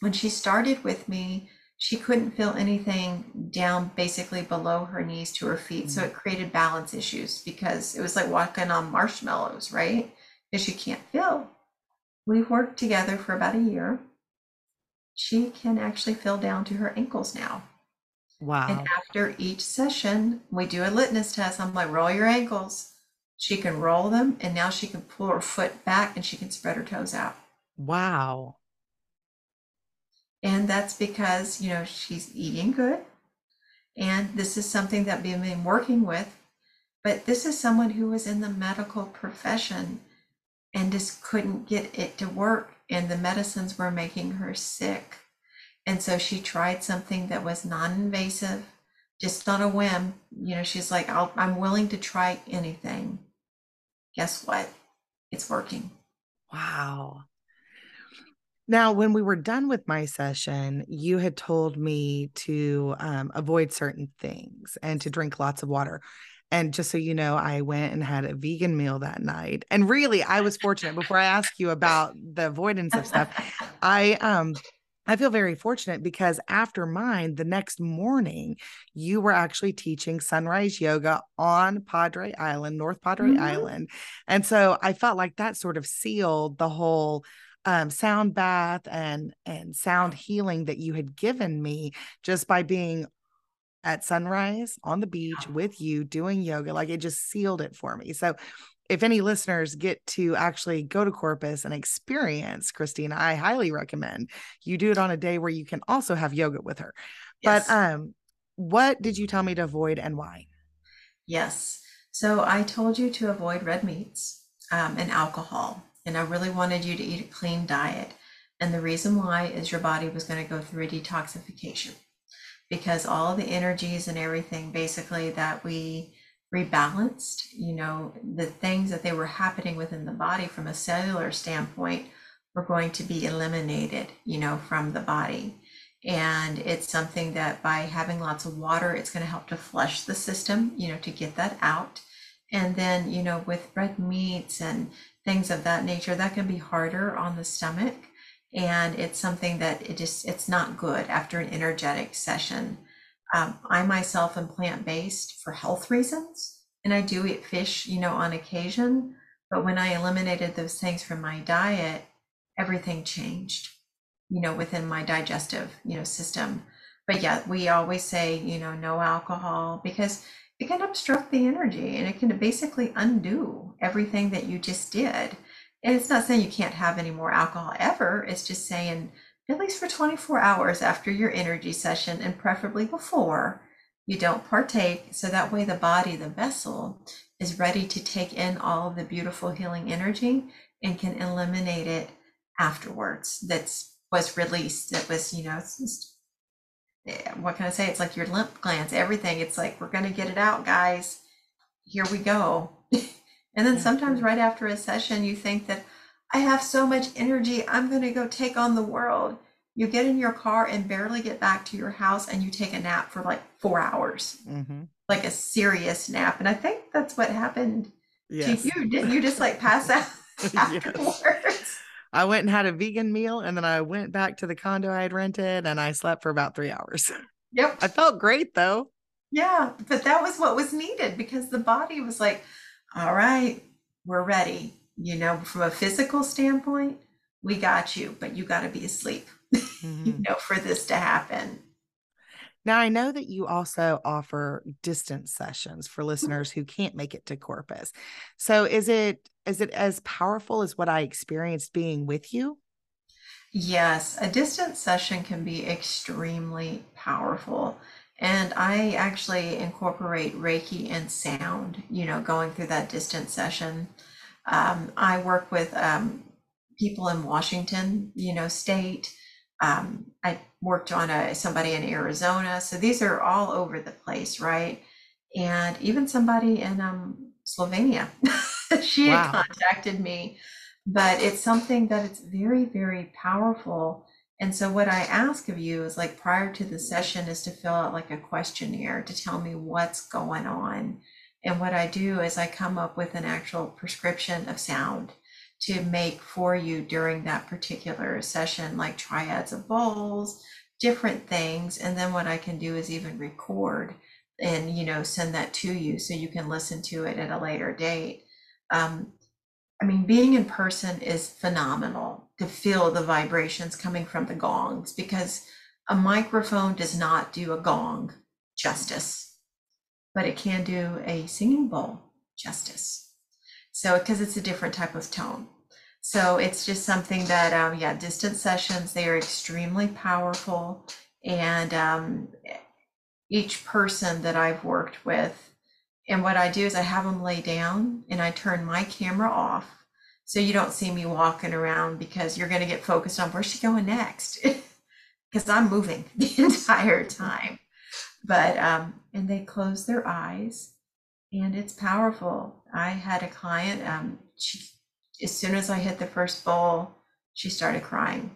When she started with me, she couldn't feel anything down basically below her knees to her feet. So it created balance issues because it was like walking on marshmallows, right? Because you can't feel. We worked together for about a year. She can actually feel down to her ankles now. Wow. And after each session, we do a litmus test. I'm like, roll your ankles. She can roll them. And now she can pull her foot back and she can spread her toes out. Wow. And that's because, you know, she's eating good. And this is something that we've been working with. But this is someone who was in the medical profession and just couldn't get it to work. And the medicines were making her sick. And so she tried something that was non-invasive, just on a whim. You know, she's like, I'll, I'm willing to try anything. Guess what? It's working. Wow. Now, when we were done with my session, you had told me to um, avoid certain things and to drink lots of water. And just so you know, I went and had a vegan meal that night. And really, I was fortunate. Before I ask you about the avoidance of stuff, I, um, I feel very fortunate because after mine, the next morning, you were actually teaching sunrise yoga on Padre Island, North Padre mm-hmm. Island. And so I felt like that sort of sealed the whole um, sound bath and, and sound healing that you had given me just by being at sunrise on the beach with you doing yoga. Like it just sealed it for me. So if any listeners get to actually go to Corpus and experience Kristina, I highly recommend you do it on a day where you can also have yoga with her. Yes. But um, what did you tell me to avoid and why? Yes. So I told you to avoid red meats um, and alcohol. And I really wanted you to eat a clean diet. And the reason why is your body was going to go through a detoxification because all the energies and everything basically that we rebalanced, you know, the things that they were happening within the body from a cellular standpoint were going to be eliminated, you know, from the body. And it's something that by having lots of water, it's going to help to flush the system, you know, to get that out. And then, you know, with red meats and things of that nature, that can be harder on the stomach. And it's something that it just, it's not good after an energetic session. Um, I myself am plant-based for health reasons, and I do eat fish, you know, on occasion. But when I eliminated those things from my diet, everything changed, you know, within my digestive, you know, system. But yeah, we always say, you know, no alcohol because it can obstruct the energy and it can basically undo everything that you just did. And it's not saying you can't have any more alcohol ever. It's just saying, at least for twenty-four hours after your energy session and preferably before, you don't partake. So that way the body, the vessel, is ready to take in all of the beautiful healing energy and can eliminate it afterwards. That's was released. That was, you know, it's just, what can I say? It's like your lymph glands, everything. It's like, we're going to get it out, guys. Here we go. And then sometimes right after a session, you think that, I have so much energy, I'm going to go take on the world. You get in your car and barely get back to your house and you take a nap for like four hours, mm-hmm. like a serious nap. And I think that's what happened yes. to you. Didn't you just like pass out afterwards? Yes. I went and had a vegan meal, and then I went back to the condo I had rented and I slept for about three hours. Yep. I felt great though. Yeah. But that was what was needed, because the body was like, all right, we're ready. You know, from a physical standpoint, we got you, but you got to be asleep, mm-hmm. you know, for this to happen. Now, I know that you also offer distance sessions for listeners who can't make it to Corpus. So is it, is it as powerful as what I experienced being with you? Yes, a distance session can be extremely powerful. And I actually incorporate Reiki and sound, you know, going through that distance session. Um, I work with um, people in Washington, you know, state. Um, I worked on a, somebody in Arizona. So these are all over the place, right? And even somebody in um, Slovenia, she wow. had contacted me, but it's something that it's very, very powerful. And so what I ask of you is, like, prior to the session is to fill out like a questionnaire to tell me what's going on. And what I do is I come up with an actual prescription of sound to make for you during that particular session, like triads of bowls, different things. And then what I can do is even record and, you know, send that to you so you can listen to it at a later date. Um, I mean, being in person is phenomenal to feel the vibrations coming from the gongs, because a microphone does not do a gong justice, but it can do a singing bowl justice. So, because it's a different type of tone. So it's just something that, um, yeah, distance sessions, they are extremely powerful. And um, each person that I've worked with, and what I do is I have them lay down and I turn my camera off. So you don't see me walking around, because you're going to get focused on where's she going next, because I'm moving the entire time. But, um, and they close their eyes. And it's powerful. I had a client, um, she, as soon as I hit the first bowl, she started crying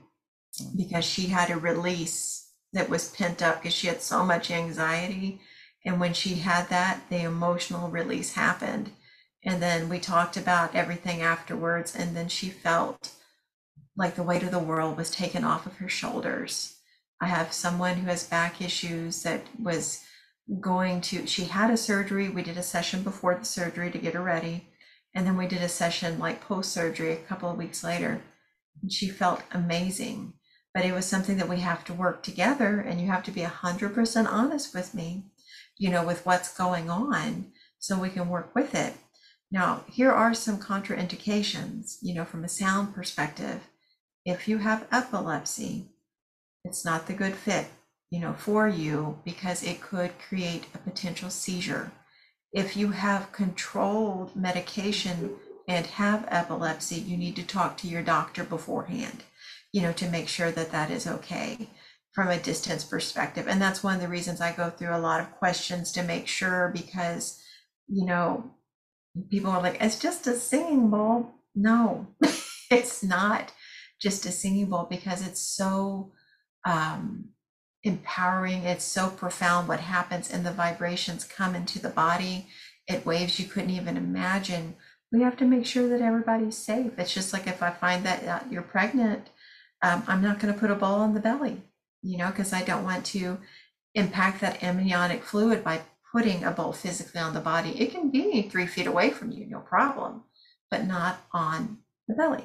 because she had a release that was pent up because she had so much anxiety. And when she had that, the emotional release happened. And then we talked about everything afterwards. And then she felt like the weight of the world was taken off of her shoulders. I have someone who has back issues that was going to, she had a surgery. We did a session before the surgery to get her ready. And then we did a session like post-surgery a couple of weeks later. And she felt amazing, but it was something that we have to work together, and you have to be a hundred percent honest with me, you know, with what's going on so we can work with it. Now, here are some contraindications, you know, from a sound perspective. If you have epilepsy, it's not the good fit, you know, for you, because it could create a potential seizure. If you have controlled medication and have epilepsy, you need to talk to your doctor beforehand, you know, to make sure that that is okay from a distance perspective. And that's one of the reasons I go through a lot of questions to make sure, because, you know, people are like, it's just a singing bowl. No, it's not just a singing bowl, because it's so, um, empowering. It's so profound what happens, and the vibrations come into the body at waves you couldn't even imagine. We have to make sure that everybody's safe. It's just like, if I find that you're pregnant, um, I'm not going to put a ball on the belly, you know, because I don't want to impact that amniotic fluid by putting a ball physically on the body. It can be three feet away from you, no problem, but not on the belly.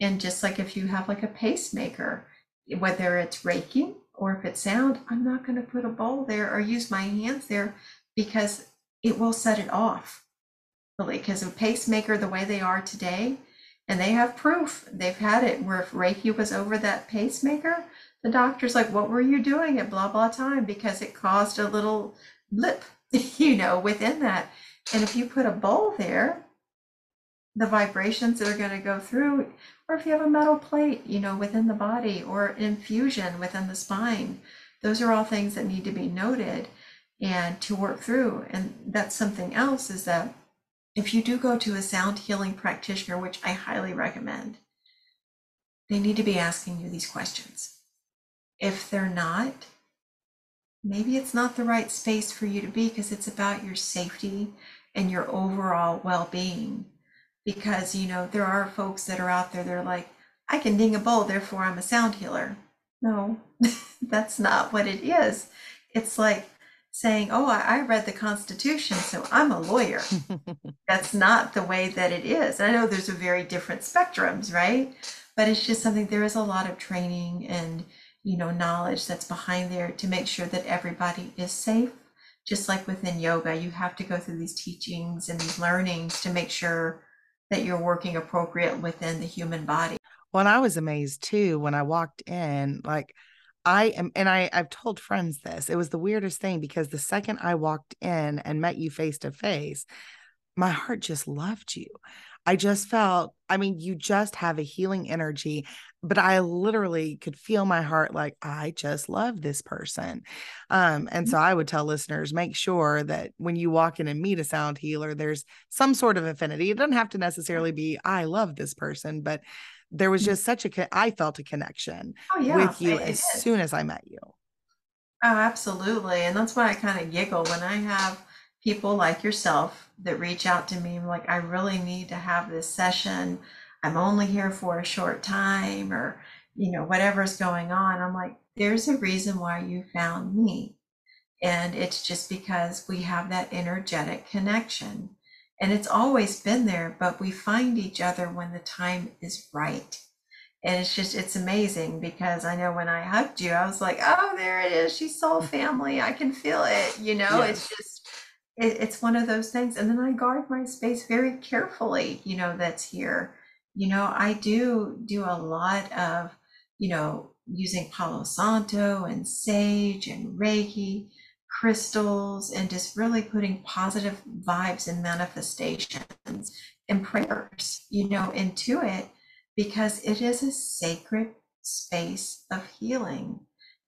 And just like if you have like a pacemaker, whether it's Reiki or if it's sound, I'm not going to put a bowl there or use my hands there, because it will set it off. Really, because a pacemaker, the way they are today, and they have proof, they've had it where if Reiki was over that pacemaker, the doctor's like, what were you doing at blah, blah time? Because it caused a little blip, you know, within that. And if you put a bowl there, the vibrations that are going to go through, or if you have a metal plate, you know, within the body, or an infusion within the spine, those are all things that need to be noted and to work through. And that's something else, is that if you do go to a sound healing practitioner, which I highly recommend, they need to be asking you these questions. If they're not, maybe it's not the right space for you to be, because it's about your safety and your overall well-being. Because, you know, there are folks that are out there, they're like, I can ding a bowl, therefore I'm a sound healer. No, that's not what it is. It's like saying, oh, I read the Constitution, so I'm a lawyer. That's not the way that it is. And I know there's a very different spectrums, right? But it's just something, there is a lot of training and, you know, knowledge that's behind there to make sure that everybody is safe. Just like within yoga, you have to go through these teachings and these learnings to make sure that you're working appropriate within the human body. Well, and I was amazed too, when I walked in, like I am, and I, I've told friends this, it was the weirdest thing, because the second I walked in and met you face to face, my heart just loved you. I just felt, I mean, you just have a healing energy, but I literally could feel my heart like, I just love this person. Um, and mm-hmm. so I would tell listeners, make sure that when you walk in and meet a sound healer, there's some sort of affinity. It doesn't have to necessarily be, I love this person, but there was just such a, I felt a connection oh, yeah. with you I, as is. soon as I met you. Oh, absolutely. And that's why I kind of giggle when I have people like yourself that reach out to me. I'm like, I really need to have this session. I'm only here for a short time, or, you know, whatever's going on. I'm like, there's a reason why you found me. And it's just because we have that energetic connection, and it's always been there, but we find each other when the time is right. And it's just, it's amazing, because I know when I hugged you, I was like, oh, there it is. She's soul family. I can feel it. You know, yes. it's just, it's one of those things. And then I guard my space very carefully, you know, that's here. You know, I do do a lot of, you know, using Palo Santo and sage and Reiki crystals, and just really putting positive vibes and manifestations and prayers, you know, into it, because it is a sacred space of healing.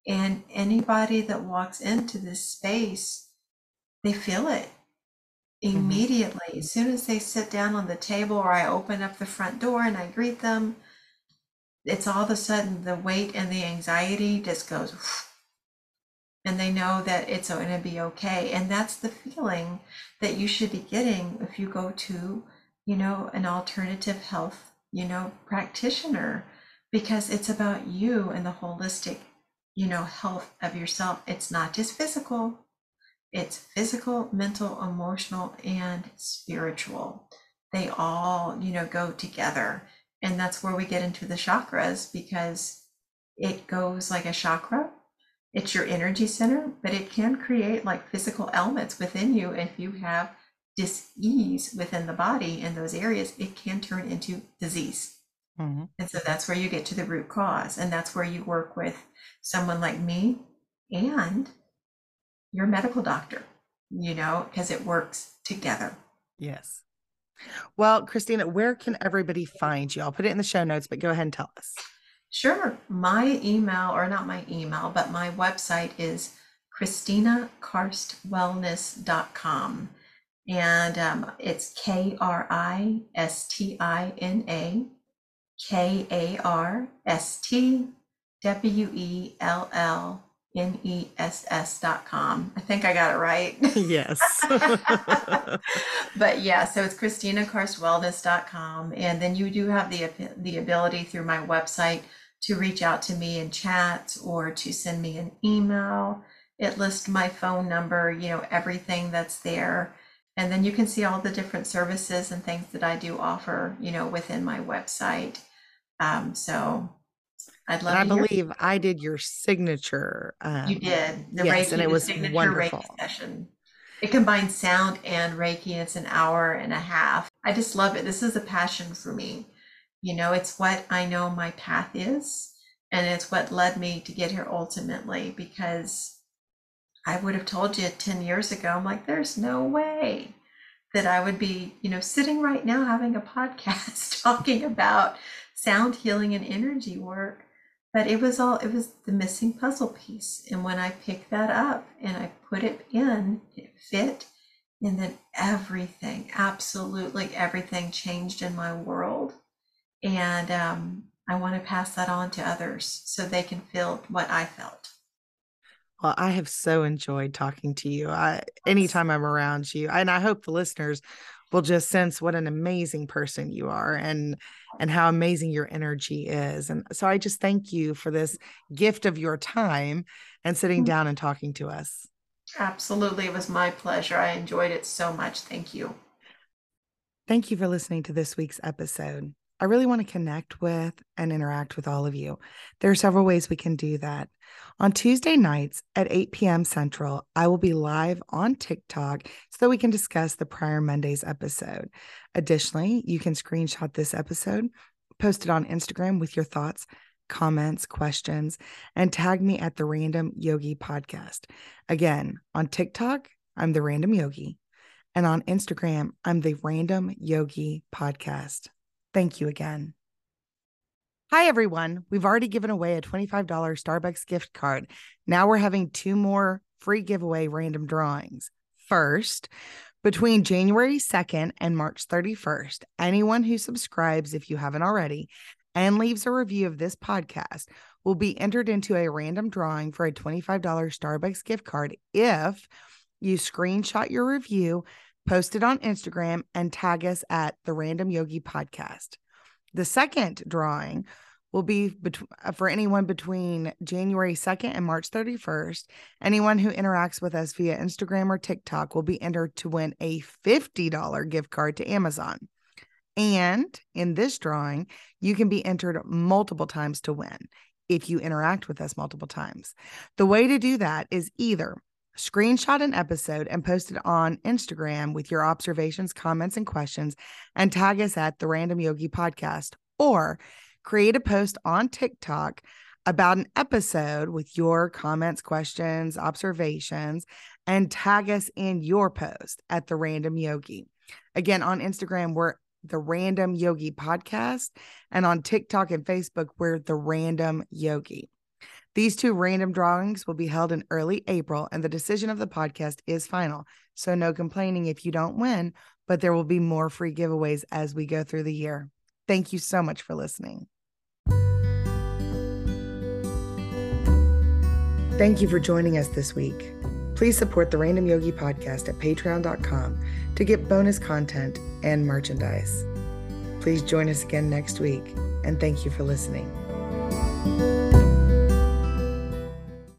And anybody that walks into this space, they feel it immediately. Mm-hmm. As soon as they sit down on the table, or I open up the front door and I greet them, it's all of a sudden the weight and the anxiety just goes, and they know that it's going to be okay. And that's the feeling that you should be getting if you go to, you know, an alternative health, you know, practitioner, because it's about you and the holistic, you know, health of yourself. It's not just physical. It's physical, mental, emotional, and spiritual. They all, you know, go together. And that's where we get into the chakras, because it goes like a chakra. It's your energy center, but it can create like physical ailments within you. If you have dis-ease within the body in those areas, it can turn into disease. Mm-hmm. And so that's where you get to the root cause. And that's where you work with someone like me and your medical doctor, you know, because it works together. Yes. Well, Kristina, where can everybody find you? I'll put it in the show notes, but go ahead and tell us. Sure. My email, or not my email, but my website is Kristina Karst Wellness dot com. And um, it's K R I S T I N A K A R S T W E L L N E S S dot com. I think I got it right. Yes. But yeah, so it's Kristina Karst Wellness dot com. And then you do have the, the ability through my website to reach out to me in chats, or to send me an email. It lists my phone number, you know, everything that's there. And then you can see all the different services and things that I do offer, you know, within my website. Um, so I'd love. I believe I did your signature. Um, you did the yes, Reiki, and it was wonderful. Reiki session. It combines sound and Reiki. And it's an hour and a half. I just love it. This is a passion for me. You know, it's what I know my path is, and it's what led me to get here ultimately. Because I would have told you ten years ago, I'm like, there's no way that I would be, you know, sitting right now having a podcast talking about sound healing and energy work. But it was all, it was the missing puzzle piece. And when I picked that up and I put it in, it fit. And then everything, absolutely everything changed in my world. And um, I want to pass that on to others so they can feel what I felt. Well, I have so enjoyed talking to you. I, anytime I'm around you, and I hope the listeners will just sense what an amazing person you are and, and how amazing your energy is. And so I just thank you for this gift of your time and sitting down and talking to us. Absolutely. It was my pleasure. I enjoyed it so much. Thank you. Thank you for listening to this week's episode. I really want to connect with and interact with all of you. There are several ways we can do that. On Tuesday nights at eight p.m. Central, I will be live on TikTok so that we can discuss the prior Monday's episode. Additionally, you can screenshot this episode, post it on Instagram with your thoughts, comments, questions, and tag me at The Random Yogi Podcast. Again, on TikTok, I'm The Random Yogi. And on Instagram, I'm The Random Yogi Podcast. Thank you again. Hi, everyone. We've already given away a twenty-five dollars Starbucks gift card. Now we're having two more free giveaway random drawings. First, between January second and March thirty-first, anyone who subscribes, if you haven't already, and leaves a review of this podcast will be entered into a random drawing for a twenty-five dollars Starbucks gift card if you screenshot your review, post it on Instagram, and tag us at The Random Yogi Podcast. The second drawing will be bet- for anyone between January second and March thirty-first. Anyone who interacts with us via Instagram or TikTok will be entered to win a fifty dollars gift card to Amazon. And in this drawing, you can be entered multiple times to win if you interact with us multiple times. The way to do that is either screenshot an episode and post it on Instagram with your observations, comments, and questions, and tag us at The Random Yogi Podcast, or create a post on TikTok about an episode with your comments, questions, observations, and tag us in your post at The Random Yogi. Again, on Instagram, we're The Random Yogi Podcast, and on TikTok and Facebook, we're The Random Yogi. These two random drawings will be held in early April, and the decision of the podcast is final. So no complaining if you don't win, but there will be more free giveaways as we go through the year. Thank you so much for listening. Thank you for joining us this week. Please support The Random Yogi Podcast at patreon dot com to get bonus content and merchandise. Please join us again next week, and thank you for listening.